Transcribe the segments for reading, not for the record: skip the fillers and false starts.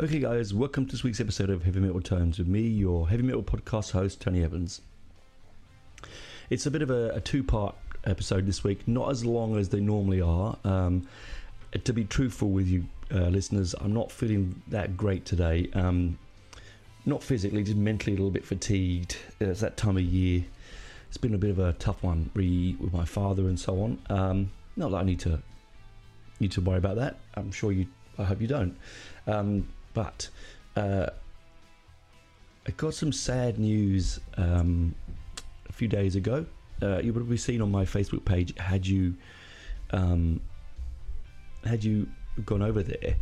Okay guys, welcome to this week's episode of Heavy Metal Tones with me, your Heavy Metal podcast host, Tony Evans. It's a bit of a two-part episode this week, not as long as they normally are. To be truthful with you listeners, I'm not feeling that great today. Not physically, just mentally a little bit fatigued. It's that time of year. It's been a bit of a tough one with my father and so on. Not that I need to worry about that. I'm sure you. I hope you don't. But I got some sad news a few days ago. You would have seen on my Facebook page had you gone over there.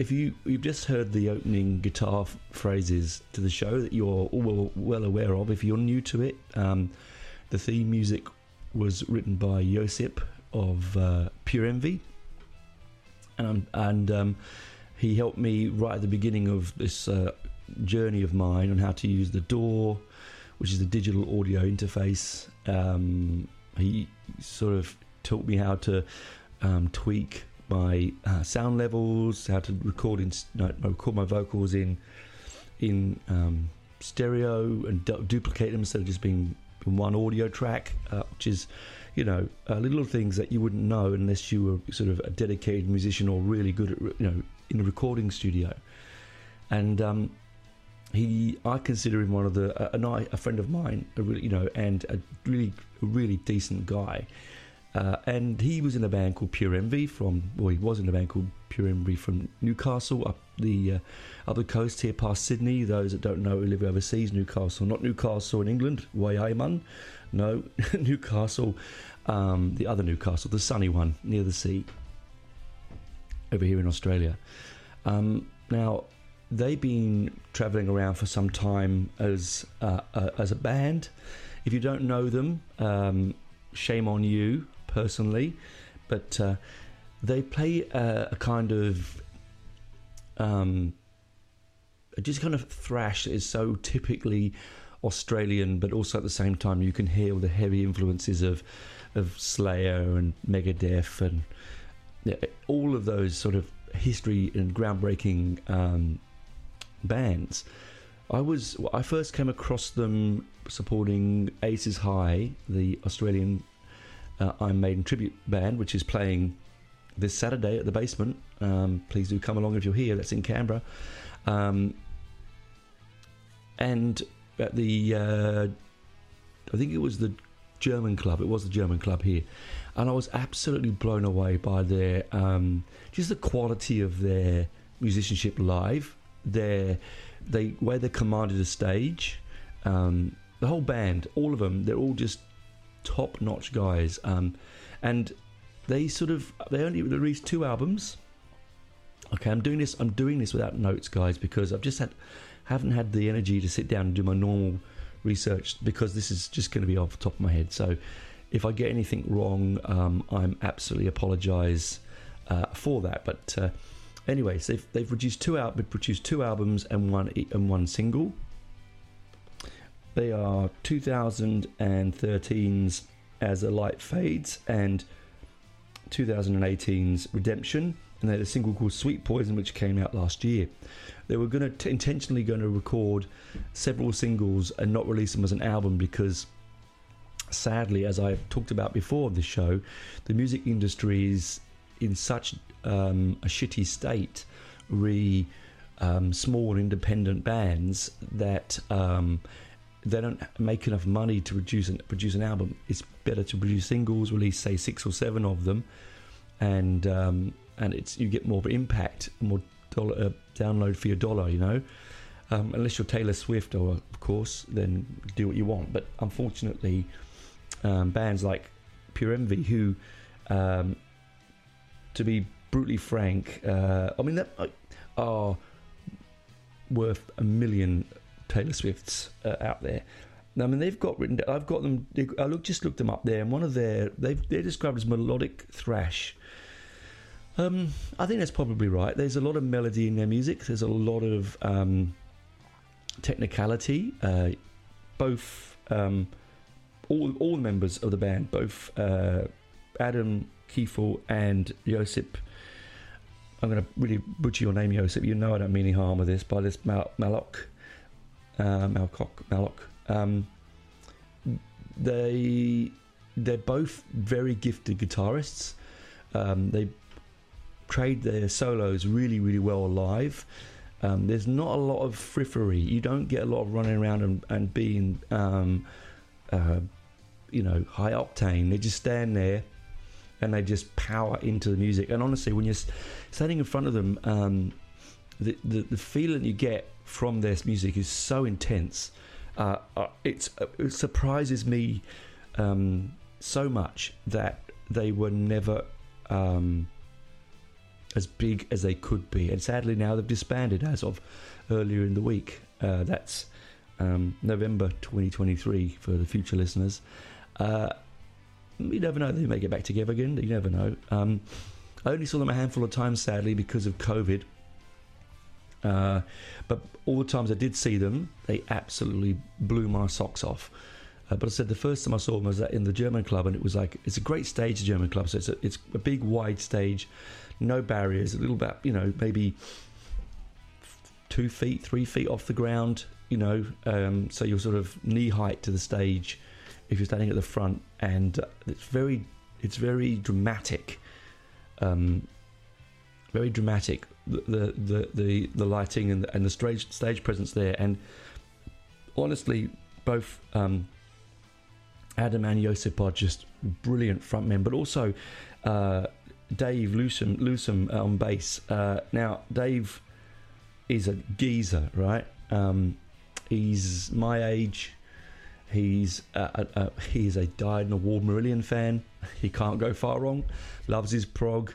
If you've just heard the opening guitar phrases to the show that you're all well aware of, if you're new to it, the theme music was written by Josip of Pure Envy, and he helped me right at the beginning of this journey of mine on how to use the DAW, which is the digital audio interface. He sort of taught me how to tweak my sound levels, how to record my vocals in stereo and duplicate them instead of just being in one audio track, which is, little things that you wouldn't know unless you were sort of a dedicated musician or really good at, in a recording studio. And I consider him one of a friend of mine, and a really decent guy. And he was in a band called Pure Envy from Newcastle up the coast here past Sydney. Those that don't know who live overseas, Newcastle, not Newcastle in England, Waiman, no, Newcastle, the other Newcastle, the sunny one near the sea, over here in Australia. Now they've been travelling around for some time as a band. If you don't know them, shame on you. Personally, but they play a kind of just kind of thrash that is so typically Australian, but also at the same time you can hear all the heavy influences of Slayer and Megadeth and all of those sort of history and groundbreaking bands. I first came across them supporting Ace's High, the Australian Iron Maiden tribute band, which is playing this Saturday at the Basement. Please do come along if you're here. That's in Canberra. And at the I think it was the German club. It was the German club here, and I was absolutely blown away by their just the quality of their musicianship live. Way they commanded a stage. The whole band, all of them, they're all just top-notch guys, and they only released 2 albums. Okay, I'm doing this without notes, guys, because I've just haven't had the energy to sit down and do my normal research, because this is just going to be off the top of my head. So if I get anything wrong, I'm absolutely apologize for that, but anyway, so they've produced 2 albums and one single. They are 2013's As a Light Fades and 2018's Redemption. and they had a single called Sweet Poison, which came out last year. They were going to intentionally going to record several singles and not release them as an album because, sadly, as I've talked about before on this show, the music industry is in such a shitty state, small independent bands, that they don't make enough money to produce an album. It's better to produce singles, release say 6 or 7 of them, and it's, you get more of an impact, more dollar, download for your dollar, you know. Unless you're Taylor Swift, or of course, then do what you want. But unfortunately, bands like Pure Envy, who, to be brutally frank, are worth a million Taylor Swifts out there. I mean, they've got written. I've got them. I just looked them up there, and one of their, they're described as melodic thrash. I think that's probably right. There's a lot of melody in their music. There's a lot of technicality. Both all members of the band, both Adam Kiefel and Josip. I'm going to really butcher your name, Josip. You know I don't mean any harm with this. By this Maloc. They're both very gifted guitarists. They trade their solos really, really well live. There's not a lot of frippery. You don't get a lot of running around and being, high octane. They just stand there and they just power into the music. And honestly, when you're standing in front of them, the feeling you get from their music is so intense. It surprises me so much that they were never as big as they could be, and sadly now they've disbanded as of earlier in the week. That's November 2023 for the future listeners. You never know, they may get back together again, you never know. I only saw them a handful of times, sadly, because of COVID, but all the times I did see them, they absolutely blew my socks off. But I said the first time I saw them was in the German club, and it was like, it's a great stage, the German club. So it's a big wide stage, no barriers, a little bit, maybe 2 feet, 3 feet off the ground, so you're sort of knee height to the stage if you're standing at the front, and it's very dramatic, very dramatic, the lighting and the stage presence there. And honestly, both Adam and Josip are just brilliant frontmen, but also Dave Lucem on bass. Now, Dave is a geezer, right? He's my age. He's a dyed-in-the-wool Marillion fan. He can't go far wrong. Loves his prog,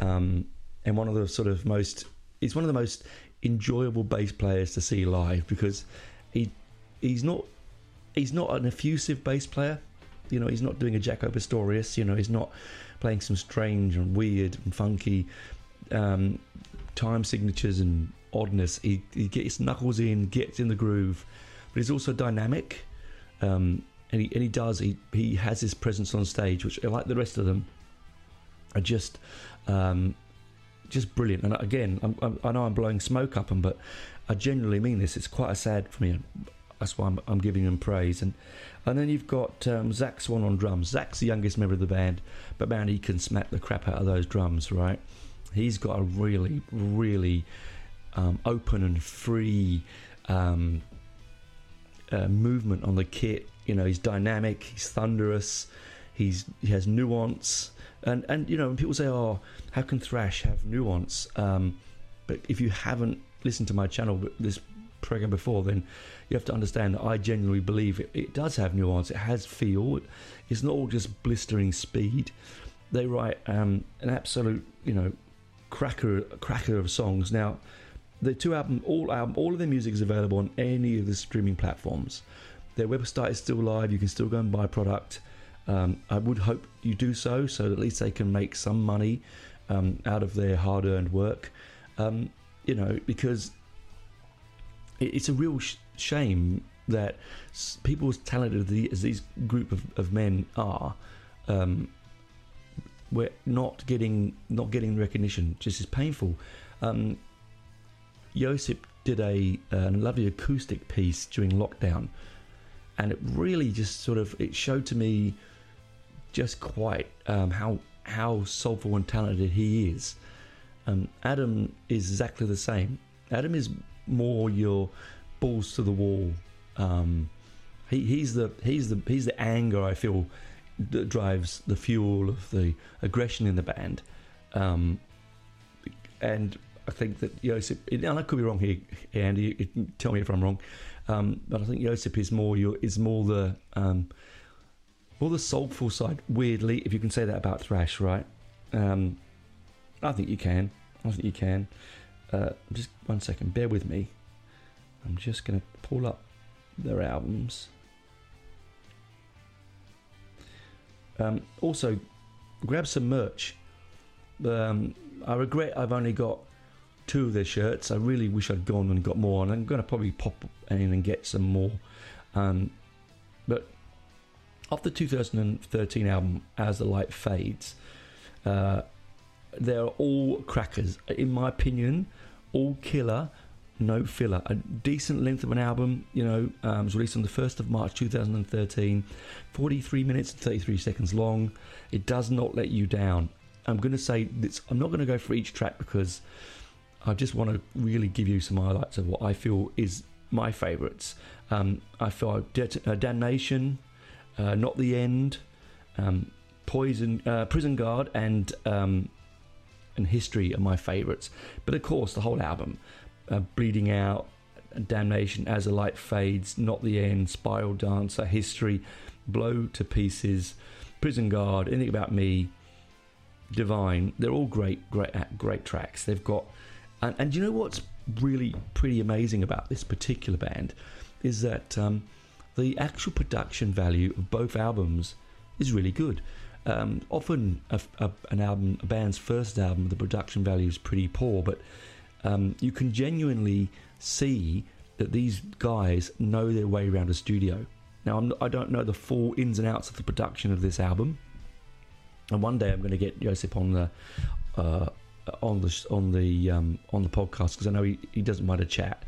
and he's one of the most enjoyable bass players to see live, because he's not an effusive bass player. He's not doing a Jaco Pastorius. He's not playing some strange and weird and funky time signatures and oddness. He gets his knuckles in, gets in the groove, but he's also dynamic, and he has his presence on stage, which, like the rest of them, are just brilliant. And again, I know I'm blowing smoke up them, but I genuinely mean this. It's quite sad for me. That's why I'm giving them praise. And then you've got Zach Swan on drums. Zach's the youngest member of the band, but man, he can smack the crap out of those drums, right? He's got a really, really open and free movement on the kit. He's dynamic, he's thunderous, he has nuance. And when people say, "Oh, how can thrash have nuance?" But if you haven't listened to my channel, this program before, then you have to understand that I genuinely believe it does have nuance. It has feel. It's not all just blistering speed. They write an absolute cracker of songs. Now, the all of their music is available on any of the streaming platforms. Their website is still live. You can still go and buy product. I would hope you do so that at least they can make some money out of their hard-earned work. Because it's a real shame that people as talented as these group of men are, we're not getting recognition. Just is painful. Josip did a lovely acoustic piece during lockdown, and it really just sort of, it showed to me just quite how soulful and talented he is. Adam is exactly the same. Adam is more your balls to the wall. He's the anger, I feel, that drives the fuel of the aggression in the band. And I think that Josip, and I could be wrong here, Andy, tell me if I'm wrong, but I think Josip is more the soulful side, weirdly, if you can say that about thrash, right? I think you can. Just one second, bear with me. I'm just going to pull up their albums. Also, grab some merch. I regret I've only got 2 of their shirts. I really wish I'd gone and got more, and I'm going to probably pop in and get some more. But of the 2013 album, As the Light Fades, they're all crackers. In my opinion, all killer, no filler. A decent length of an album, it was released on the 1st of March 2013, 43 minutes and 33 seconds long. It does not let you down. I'm going to say this, I'm not going to go for each track because I just want to really give you some highlights of what I feel is my favourites. I feel Damnation, Not the End, Poison, Prison Guard, and History are my favourites. But of course, the whole album, Bleeding Out, Damnation, As the Light Fades, Not the End, Spiral Dancer, History, Blow to Pieces, Prison Guard, Anything About Me, Divine, they're all great tracks. They've got, and you know what's really pretty amazing about this particular band is that the actual production value of both albums is really good. Often a band's first album, the production value is pretty poor, but you can genuinely see that these guys know their way around a studio. Now I don't know the full ins and outs of the production of this album. And one day I'm going to get Josip on the podcast because I know he doesn't mind a chat,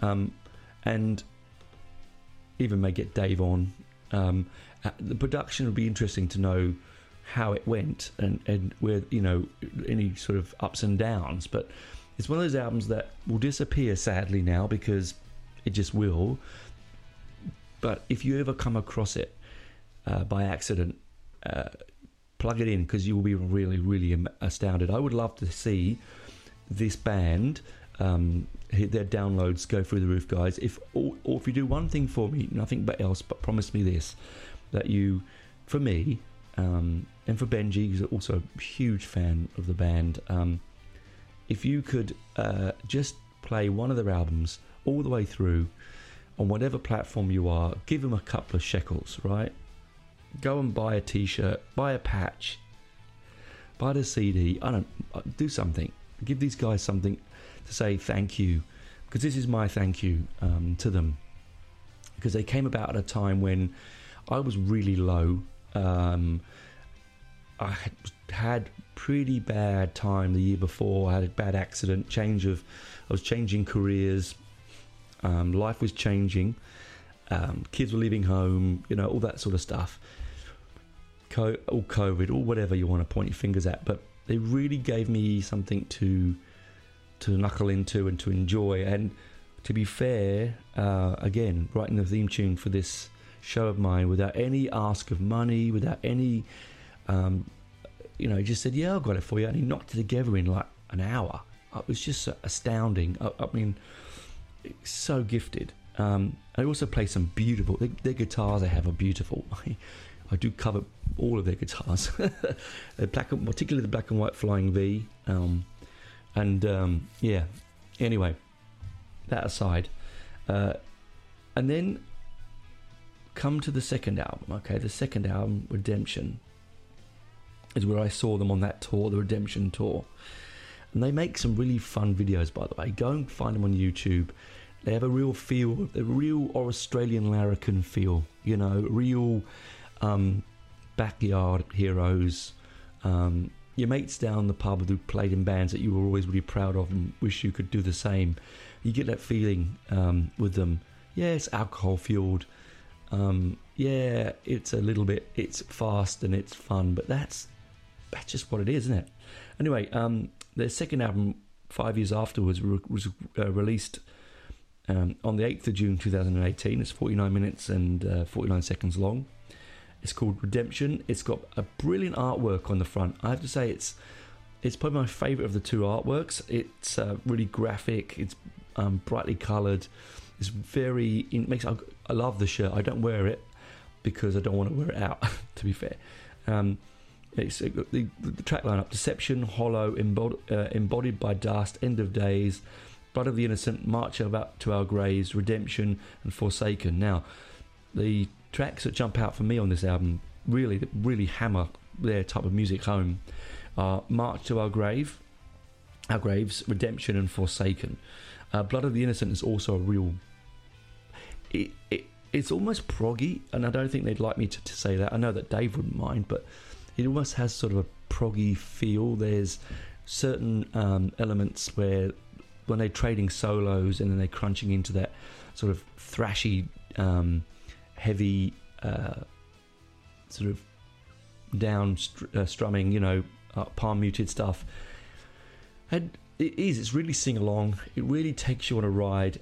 and even may get Dave on. The production would be interesting to know how it went and where any sort of ups and downs. But it's one of those albums that will disappear sadly now because it just will. But if you ever come across it by accident, plug it in because you will be really, really astounded. I would love to see this band, their downloads go through the roof, guys. If you do one thing for me, nothing but else, but promise me this, that you, for me, and for Benji, who's also a huge fan of the band, if you could just play one of their albums all the way through on whatever platform you are, give them a couple of shekels, right? Go and buy a t-shirt, buy a patch, buy the CD, do something. Give these guys something to say thank you, because this is my thank you to them, because they came about at a time when I was really low. I had pretty bad time the year before. I had a bad accident, I was changing careers, life was changing, kids were leaving home, all that sort of stuff. All COVID, all whatever you want to point your fingers at, but they really gave me something to knuckle into and to enjoy. And to be fair, again, writing the theme tune for this show of mine without any ask of money, without any, just said, yeah, I've got it for you, and he knocked it together in like an hour. It was just astounding. I mean, so gifted. They also play some beautiful. Their guitars they have are beautiful. I do cover all of their guitars, particularly the black and white Flying V. Yeah. Anyway, that aside, and then come to the second album. Okay, the second album, Redemption, is where I saw them on that tour, the Redemption tour, and they make some really fun videos. By the way, go and find them on YouTube. They have a real feel, a real Australian larrikin feel, real backyard heroes, Your mates down the pub who played in bands that you were always really proud of and wish you could do the same, you get that feeling with them. Yeah, it's alcohol fueled. Yeah, it's a little bit, it's fast and it's fun, but that's just what it is, isn't it? Anyway, their second album, 5 years afterwards, was released on the 8th of June 2018. It's 49 minutes and 49 seconds long. It's called Redemption. It's got a brilliant artwork on the front. I have to say it's probably my favourite of the two artworks. It's really graphic. It's brightly coloured. It's very... It makes. I love the shirt. I don't wear it because I don't want to wear it out, to be fair. The track lineup: Deception, Hollow, Embodied by Dust, End of Days, Blood of the Innocent, March to Our Graves, Redemption, and Forsaken. Now, the tracks that jump out for me on this album really hammer their type of music home are March to Our Graves, Redemption, and Forsaken. Blood of the Innocent is also a real... It's almost proggy, and I don't think they'd like me to say that. I know that Dave wouldn't mind, but it almost has sort of a proggy feel. There's certain elements where when they're trading solos and then they're crunching into that sort of thrashy, heavy, sort of down strumming, palm muted stuff. And it's really sing along. It really takes you on a ride.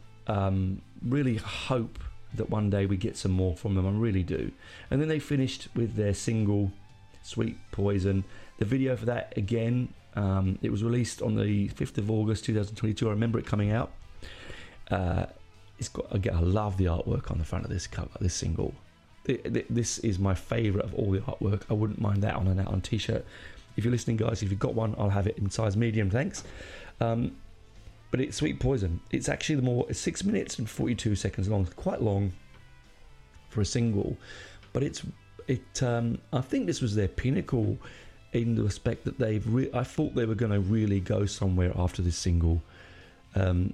Really hope that one day we get some more from them. I really do. And then they finished with their single, Sweet Poison. The video for that, again, it was released on the 5th of August 2022. I remember it coming out. I love the artwork on the front of this single. This is my favourite of all the artwork. I wouldn't mind that on an Out On t-shirt. If you're listening, guys, if you've got one, I'll have it in size medium, thanks. But it's Sweet Poison. It's actually it's 6 minutes and 42 seconds long. It's quite long for a single, but I think this was their pinnacle in the respect that I thought they were going to really go somewhere after this single.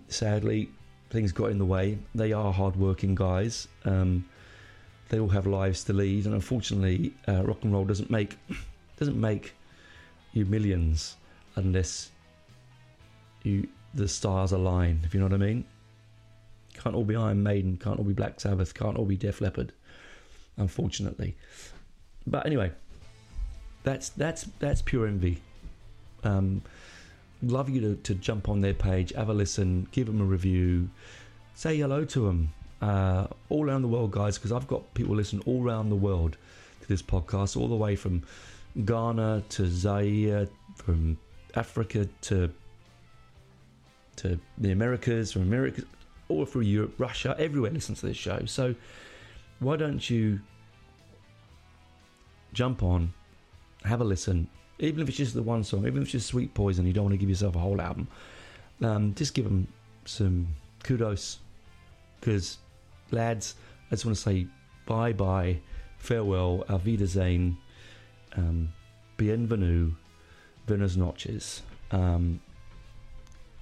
Sadly, things got in the way. They are hard-working guys. They all have lives to lead, and unfortunately, rock and roll doesn't make you millions unless the stars align, if you know what I mean. Can't all be Iron Maiden, can't all be Black Sabbath, can't all be Def Leppard, unfortunately. But anyway, that's Pure Envy. Love you to jump on their page, have a listen, give them a review, say hello to them all around the world, guys, because I've got people listen all around the world to this podcast, all the way from Ghana to Zaire, from Africa to the Americas, from America, all through Europe, Russia, everywhere listens to this show. So why don't you jump on, have a listen, even if it's just the one song, even if it's just Sweet Poison, you don't want to give yourself a whole album. Just give them some kudos, because, lads, I just want to say bye-bye, farewell, auf Wiedersehen, bienvenue, buenas noches.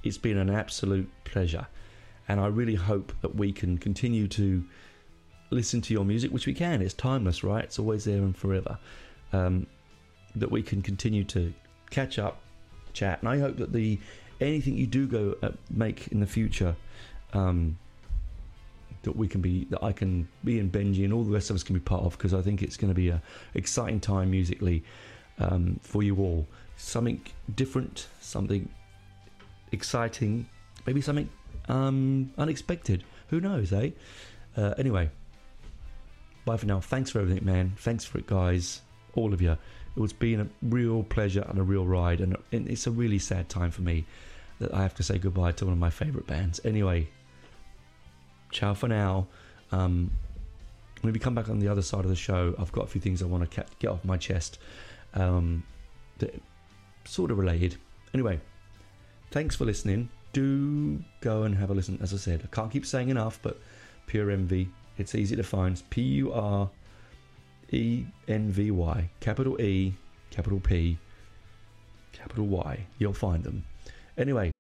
It's been an absolute pleasure, and I really hope that we can continue to listen to your music, which we can. It's timeless, right? It's always there and forever. That we can continue to catch up, chat, and I hope that anything you do go make in the future, that I can be in Benji and all the rest of us can be part of, because I think it's going to be a exciting time musically for you all. Something different, something exciting, maybe something unexpected. Who knows, eh? Anyway, bye for now. Thanks for everything, man. Thanks for it, guys. All of you. It's been a real pleasure and a real ride, and it's a really sad time for me that I have to say goodbye to one of my favourite bands. Anyway, ciao for now. When we come back on the other side of the show, I've got a few things I want to get off my chest that sort of related. Anyway, thanks for listening. Do go and have a listen. As I said, I can't keep saying enough, but Pure Envy, it's easy to find. It's PURENVY, capital E, capital P, capital Y. You'll find them. Anyway.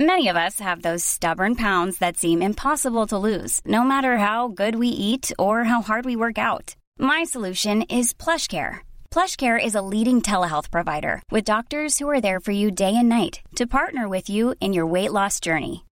Many of us have those stubborn pounds that seem impossible to lose, no matter how good we eat or how hard we work out. My solution is PlushCare. PlushCare is a leading telehealth provider with doctors who are there for you day and night to partner with you in your weight loss journey.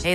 Hey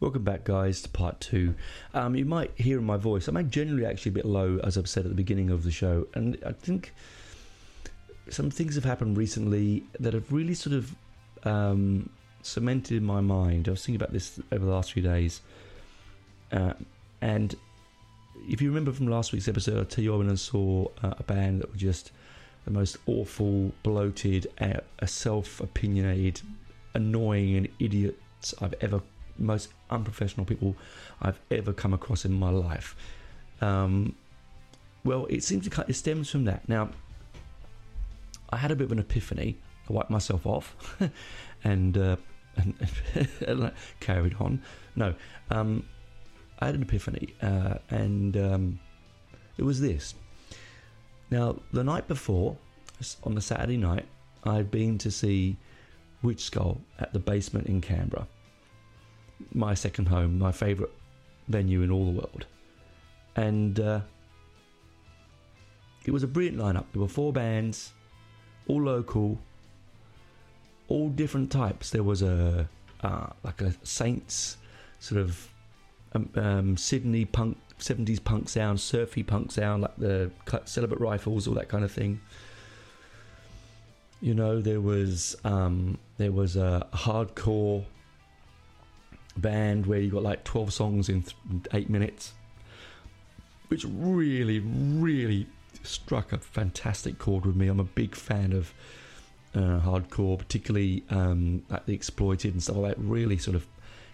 Welcome back, guys, to part two. You might hear in my voice, I'm generally actually a bit low, as I've said at the beginning of the show. And I think some things have happened recently that have really sort of cemented in my mind. I was thinking about this over the last few days. And if you remember from last week's episode, I'll tell you I went and saw a band that were just the most awful, bloated, self-opinionated, annoying and idiots I've ever... most unprofessional people I've ever come across in my life. Well, it seems to it stems from that. Now, I had a bit of an epiphany. I wiped myself off and carried on. I had an epiphany, and it was this. Now, the night before, on the Saturday night, I'd been to see Witch Skull at the Basement in Canberra. My second home, my favourite venue in all the world, and it was a brilliant lineup. There were four bands, all local, all different types. There was a like a Saints sort of Sydney punk, 70s punk sound, surfy punk sound, like the Celibate Rifles, all that kind of thing. You know, there was a hardcore band where you got like 12 songs in 8 minutes, which really struck a fantastic chord with me. I'm a big fan of hardcore, particularly like The Exploited and stuff like that. Really sort of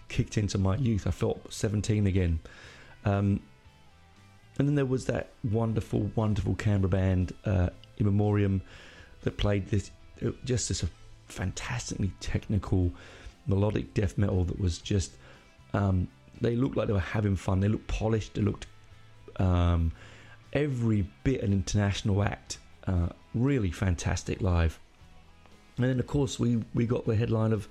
kicked into my youth. I felt 17 again. And then there was that wonderful Canberra band In Memoriam that played this fantastically technical melodic death metal that was just they looked like they were having fun. They looked polished. They looked every bit an international act. Really fantastic live. And then of course we got the headline of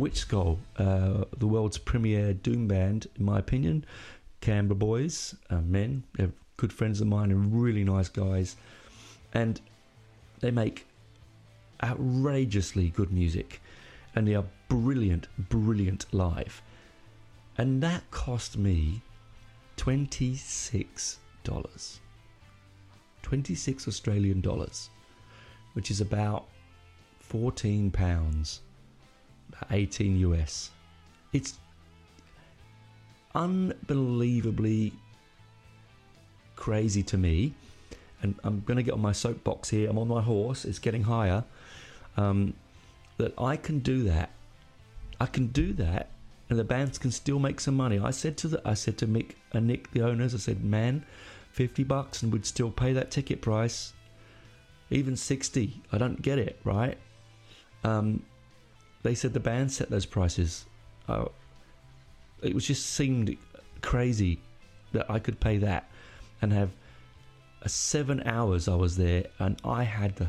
Witch Skull, the world's premier doom band, in my opinion. Canberra boys, men, they're good friends of mine and really nice guys. and they make outrageously good music, and they are brilliant live. And that cost me $26. 26 Australian dollars, which is about 14 pounds, 18 US. It's unbelievably crazy to me, and I'm going to get on my soapbox here. I'm on my horse, it's getting higher, that I can do that. I can do that, and the bands can still make some money. I said to Mick and Nick, the owners, I said, man, $50 and we'd still pay that ticket price, even 60. I don't get it, right? They said the band set those prices. It was just seemed crazy that I could pay that and have 7 hours. I was there and I had the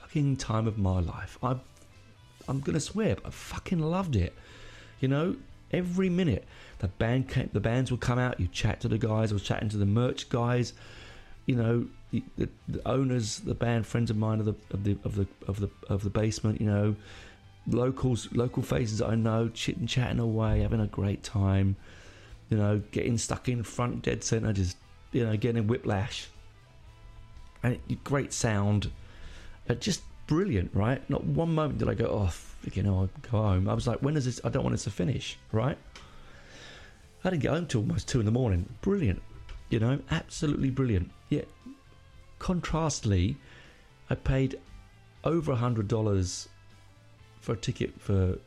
fucking time of my life. I'm gonna swear, but I fucking loved it. You know, every minute the bands would come out. You chat to the guys. I was chatting to the merch guys. You know, the owners, the band friends of mine of the basement. You know, local faces I know, chit-chatting away, having a great time. You know, getting stuck in front, dead centre, just, you know, getting whiplash. And great sound, just brilliant, right? Not one moment did I go, you know, I'll go home. I was like, when is this? I don't want this to finish, right? I didn't get home till almost 2 a.m. Brilliant, you know, absolutely brilliant. Yet, contrastly, I paid over $100 for a ticket for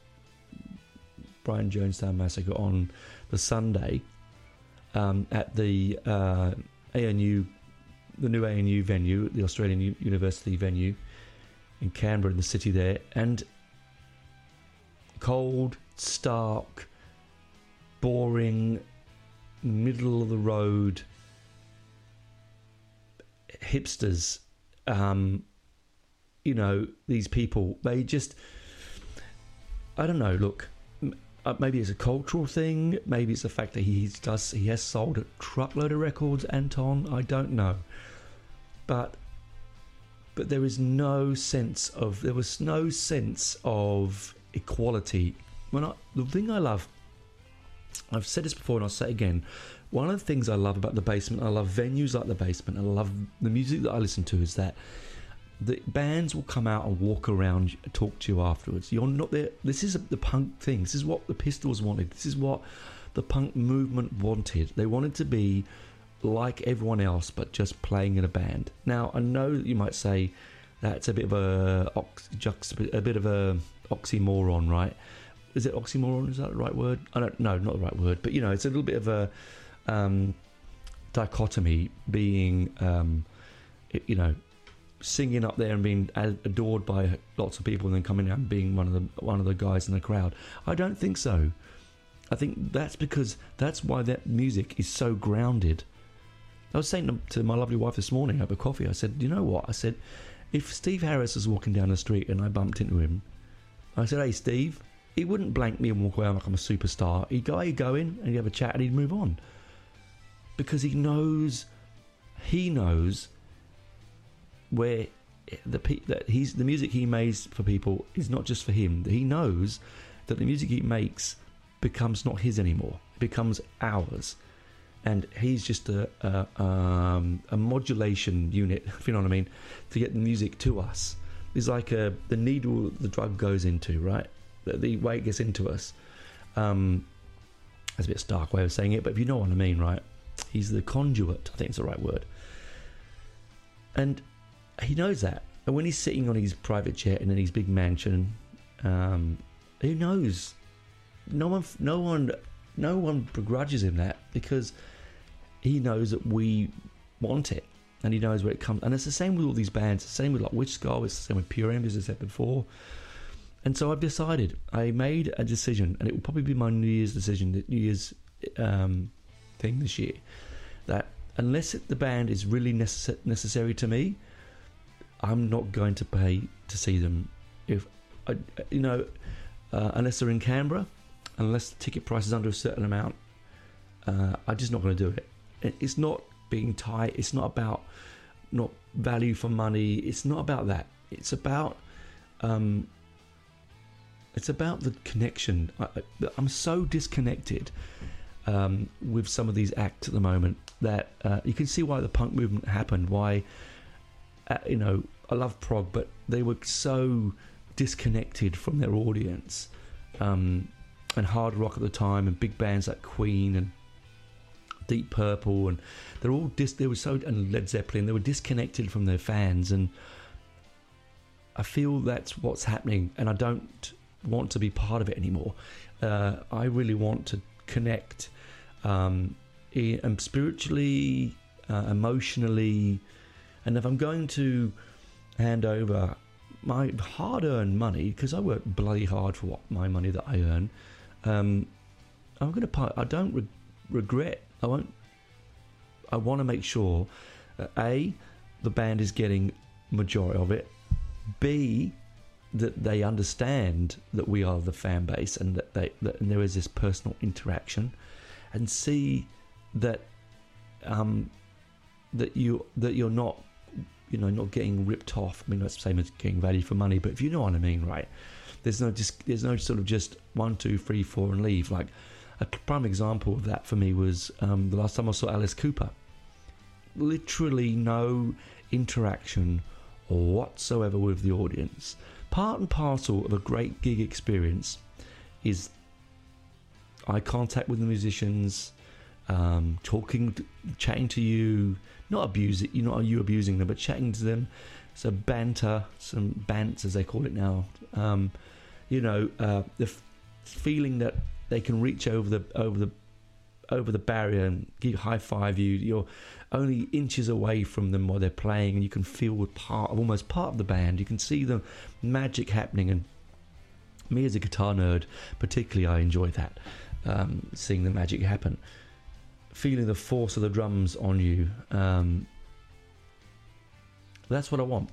Brian Jonestown Massacre on the Sunday at the ANU, the new ANU venue, the Australian University venue in Canberra, in the city there, and cold, stark, boring, middle of the road hipsters, you know, these people, they just, I don't know, look, maybe it's a cultural thing, maybe it's the fact that he has sold a truckload of records, Anton, I don't know, but there was no sense of equality. The thing I love, I've said this before and I'll say it again, one of the things I love about the basement, I love venues like the basement, I love the music that I listen to, is that the bands will come out and walk around, talk to you afterwards. You're not there. This is the punk thing. This is what the Pistols wanted. This is what the punk movement wanted. They wanted to be like everyone else, but just playing in a band. Now, I know that you might say that's a bit of a oxymoron, right? Is it oxymoron? Is that the right word? I don't know, not the right word, but you know, it's a little bit of a dichotomy, being you know, singing up there and being adored by lots of people, and then coming out and being one of the guys in the crowd. I don't think so. I think that's because that's why that music is so grounded. I was saying to my lovely wife this morning over coffee, I said, you know what? I said, if Steve Harris was walking down the street and I bumped into him, I said, hey, Steve, he wouldn't blank me and walk away like I'm a superstar. He'd go, how you going? And he'd have a chat and he'd move on. Because he knows where the music he makes for people is not just for him. He knows that the music he makes becomes not his anymore. It becomes ours. And he's just a modulation unit, if you know what I mean, to get the music to us. It's like the needle the drug goes into, right? The way it gets into us. That's a bit stark way of saying it, but if you know what I mean, right? He's the conduit, I think it's the right word. And he knows that. And when he's sitting on his private jet and in his big mansion, he knows. No one begrudges him that, because he knows that we want it, and he knows where it comes. And it's the same with all these bands. It's the same with like Witch Skull. It's the same with Pure Envy, as I said before. And so I've decided. I made a decision, and it will probably be my New Year's decision, the New Year's thing this year, that unless the band is really necessary to me, I'm not going to pay to see them. If I, you know, unless they're in Canberra. Unless the ticket price is under a certain amount, I'm just not going to do it. It's not being tight. It's not about not value for money. It's not about that. It's about the connection. I'm so disconnected with some of these acts at the moment that you can see why the punk movement happened. Why, you know, I love prog, but they were so disconnected from their audience. And hard rock at the time, and big bands like Queen and Deep Purple, and they're all they were so, and Led Zeppelin, they were disconnected from their fans, and I feel that's what's happening, and I don't want to be part of it anymore. I really want to connect, and spiritually, emotionally, and if I'm going to hand over my hard-earned money, because I work bloody hard for what my money that I earn, I'm going to. I don't regret. I won't. I want to make sure that A, the band is getting majority of it. B, that they understand that we are the fan base, and that and there is this personal interaction. And C, that that you're not. You know, not getting ripped off. I mean, that's the same as getting value for money, but if you know what I mean, right? There's no sort of just 1, 2, 3, 4 and leave. Like a prime example of that for me was the last time I saw Alice Cooper. Literally no interaction whatsoever with the audience. Part and parcel of a great gig experience is eye contact with the musicians. Chatting to you, not abuse it, you abusing them, but chatting to them, so banter, some bants as they call it now, the feeling that they can reach over the barrier and high five you, you're only inches away from them while they're playing, and you can feel almost part of the band, you can see the magic happening, and me as a guitar nerd particularly, I enjoy that, seeing the magic happen. Feeling the force of the drums on you. That's what I want.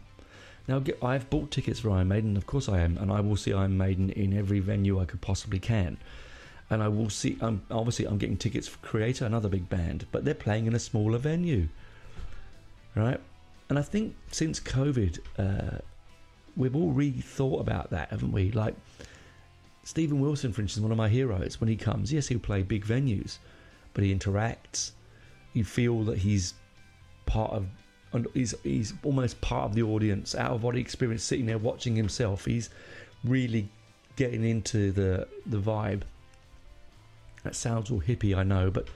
Now, I've bought tickets for Iron Maiden, of course I am, and I will see Iron Maiden in every venue I could possibly can. And I will see, obviously I'm getting tickets for Creator, another big band, but they're playing in a smaller venue, right? And I think since COVID, we've all rethought about that, haven't we? Like Stephen Wilson, for instance, one of my heroes, when he comes, yes, he'll play big venues, but he interacts. You feel that he's part of, he's almost part of the audience, out of body experience, sitting there watching himself. He's really getting into the vibe. That sounds all hippie, I know, but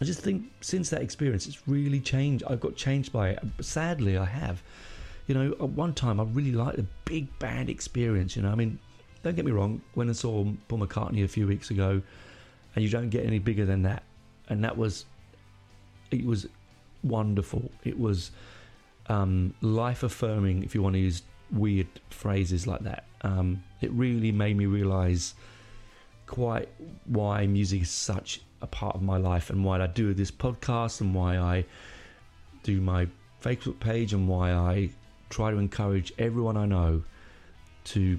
I just think since that experience, it's really changed. I've got changed by it. Sadly, I have. You know, at one time, I really liked the big band experience. You know, I mean, don't get me wrong. When I saw Paul McCartney a few weeks ago, and you don't get any bigger than that. And it was wonderful. It was life-affirming, if you want to use weird phrases like that. It really made me realise quite why music is such a part of my life, and why I do this podcast, and why I do my Facebook page, and why I try to encourage everyone I know to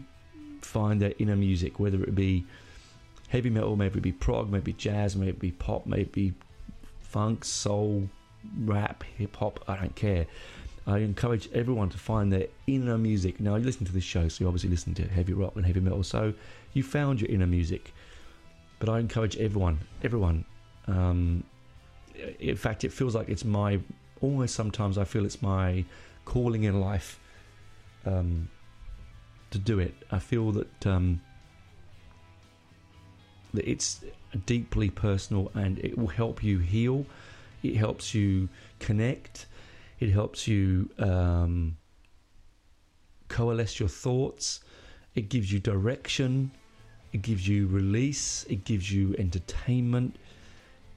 find their inner music, whether it be heavy metal, maybe be prog, maybe jazz, maybe pop, maybe funk, soul, rap, hip hop, I don't care. I encourage everyone to find their inner music. Now, you listen to this show, so you obviously listen to heavy rock and heavy metal, so you found your inner music. But I encourage everyone. In fact, it feels like it's sometimes I feel it's my calling in life to do it. I feel that... that it's deeply personal, and it will help you heal. It helps you connect. It helps you coalesce your thoughts. It gives you direction. It gives you release. It gives you entertainment.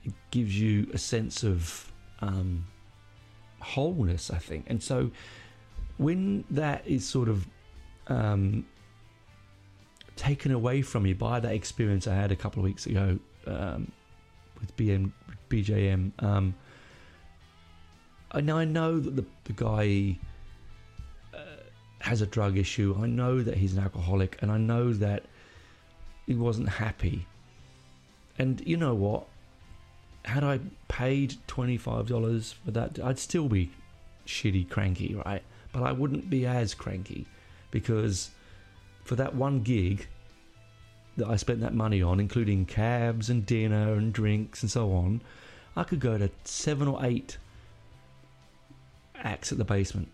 It gives you a sense of wholeness, I think. And so when that is sort of... taken away from you by that experience I had a couple of weeks ago with BJM. I know that the guy has a drug issue. I know that he's an alcoholic, and I know that he wasn't happy. And you know what? Had I paid $25 for that, I'd still be shitty cranky, right? But I wouldn't be as cranky, because for that one gig that I spent that money on, including cabs and dinner and drinks and so on, I could go to 7 or 8 acts at the basement.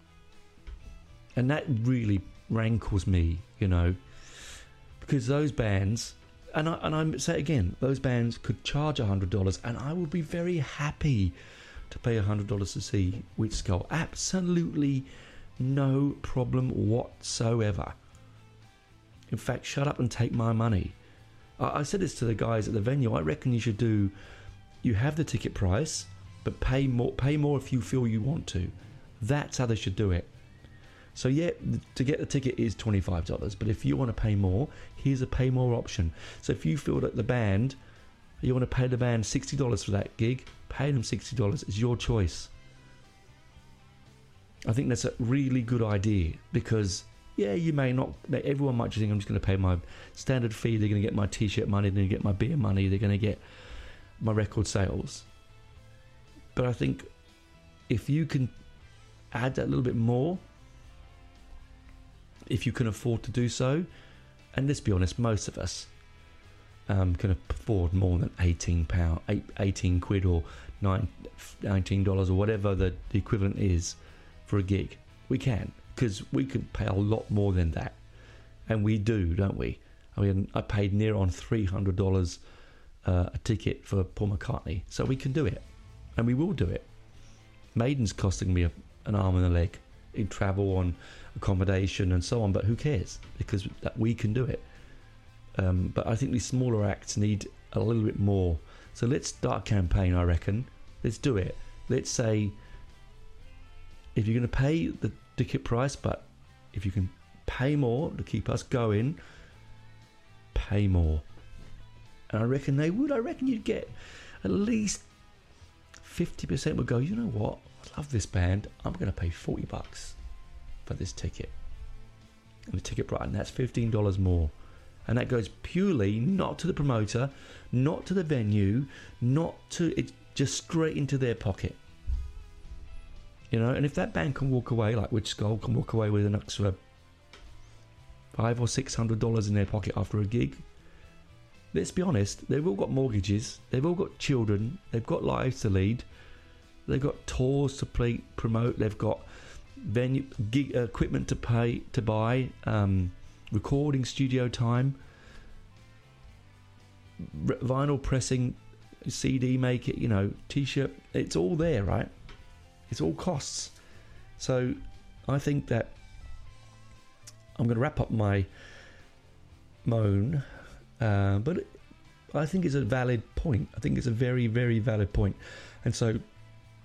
And that really rankles me, you know, because those bands, and I say again, those bands could charge $100, and I would be very happy to pay $100 to see Witch Skull. Absolutely no problem whatsoever. In fact, shut up and take my money. I said this to the guys at the venue. I reckon you should do, you have the ticket price, but pay more if you feel you want to. That's how they should do it. So yeah, to get the ticket is $25, but if you want to pay more, here's a pay more option. So if you feel that the band, you want to pay the band $60 for that gig, pay them $60. It's your choice. I think that's a really good idea, because yeah, you may not, everyone might just think I'm just going to pay my standard fee, they're going to get my t-shirt money, they're going to get my beer money, they're going to get my record sales. But I think if you can add that little bit more, if you can afford to do so, and let's be honest, most of us can afford more than £18 or $19 or whatever the equivalent is for a gig. We can, because we could pay a lot more than that, and we do, don't we? I mean, I paid near on $300 a ticket for Paul McCartney, so we can do it, and we will do it. Maiden's costing me an arm and a leg in travel, on accommodation and so on, but who cares, because we can do it. But I think these smaller acts need a little bit more. So let's start a campaign, I reckon. Let's do it. Let's say, if you're going to pay the ticket price, but if you can pay more to keep us going, pay more. And I reckon they would. I reckon you'd get at least 50% would go, you know what, I love this band, I'm going to pay $40 for this ticket. And the ticket price, and that's $15 more. And that goes purely not to the promoter, not to the venue, not to, it's just straight into their pocket. You know, and if that band can walk away, like Witch Skull can walk away with an extra $500 or $600 in their pocket after a gig, let's be honest, they've all got mortgages, they've all got children, they've got lives to lead, they've got tours to play, promote, they've got venue, gig, equipment to pay, to buy, recording studio time, vinyl pressing, CD making, you know, t-shirt, it's all there, right? It's all costs. So I think that I'm going to wrap up my moan, but I think it's a valid point. I think it's a very, very valid point. And so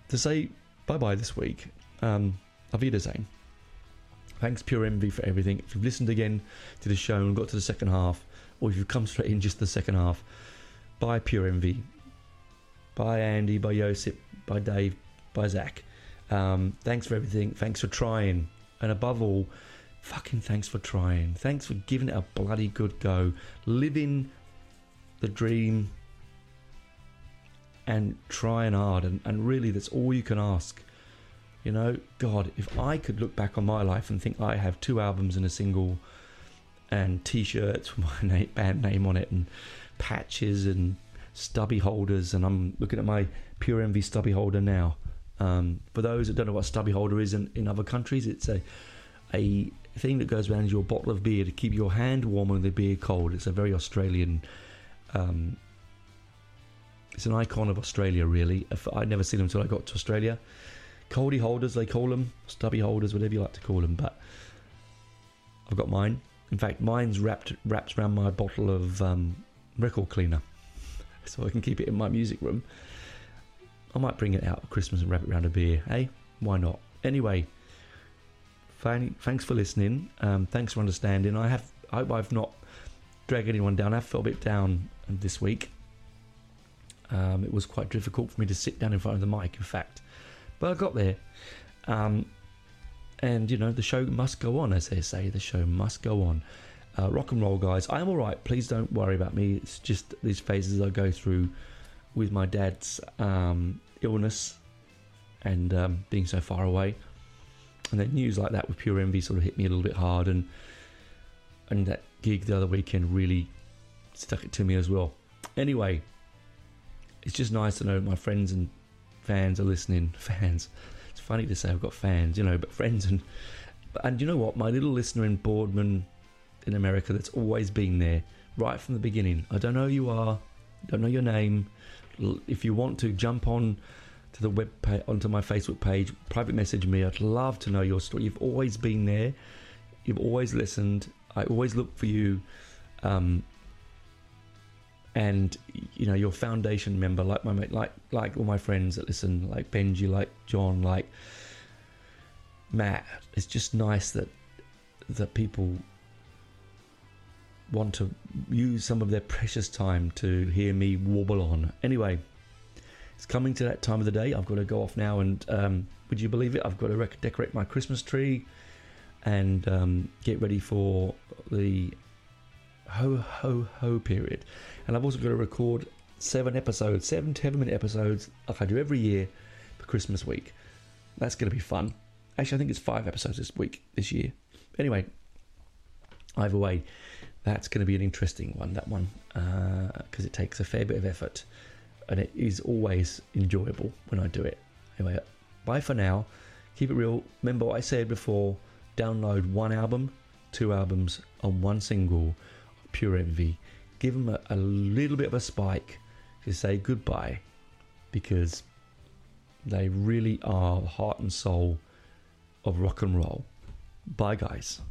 to say bye-bye this week, auf Wiedersehen. Thanks, Pure Envy, for everything. If you've listened again to the show and got to the second half, or if you've come straight in just the second half, bye, Pure Envy. Bye, Andy. Bye, Josip. Bye, Dave. Bye, Zach. Thanks for everything. Thanks for trying. And above all, fucking thanks for trying. Thanks for giving it a bloody good go. Living the dream and trying hard. And really, that's all you can ask. You know, God, if I could look back on my life and think I have 2 albums and a single and t-shirts with my band name on it and patches and stubby holders, and I'm looking at my Pure Envy stubby holder now. For those that don't know what a stubby holder is in other countries, it's a thing that goes around your bottle of beer to keep your hand warm and the beer cold. It's a very Australian, it's an icon of Australia, really. I'd never seen them until I got to Australia. Coldie holders, they call them, stubby holders, whatever you like to call them, but I've got mine. In fact, mine's wrapped around my bottle of record cleaner, so I can keep it in my music room. I might bring it out for Christmas and wrap it around a beer, hey? Why not? Anyway, thanks for listening. Thanks for understanding. I hope I've not dragged anyone down. I felt a bit down this week. It was quite difficult for me to sit down in front of the mic, in fact. But I got there, and you know, the show must go on, as they say. The show must go on. Rock and roll, guys. I'm all right. Please don't worry about me. It's just these phases I go through with my dad's illness and being so far away. And then news like that with Pure Envy sort of hit me a little bit hard, and that gig the other weekend really stuck it to me as well. Anyway, it's just nice to know my friends and fans are listening. Fans. It's funny to say I've got fans, you know, but friends and you know what? My little listener in Boardman in America that's always been there right from the beginning. I don't know who you are. Don't know your name. If you want to jump on to the web page, onto my Facebook page, private message me. I'd love to know your story. You've always been there. You've always listened. I always look for you. And you know, your foundation member, like my mate, like all my friends that listen, like Benji, like John, like Matt. It's just nice that people want to use some of their precious time to hear me wobble on. Anyway, it's coming to that time of the day. I've got to go off now, and would you believe it, I've got to decorate my Christmas tree and get ready for the ho ho ho period. And I've also got to record 7 10-minute episodes like I do every year for Christmas week. That's going to be fun. Actually, I think it's 5 episodes this year. Anyway, either way, that's going to be an interesting one, that one, because it takes a fair bit of effort, and it is always enjoyable when I do it. Anyway, bye for now. Keep it real. Remember what I said before: download 1 album, 2 albums, and 1 single, Pure Envy. Give them a little bit of a spike to say goodbye, because they really are the heart and soul of rock and roll. Bye, guys.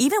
Even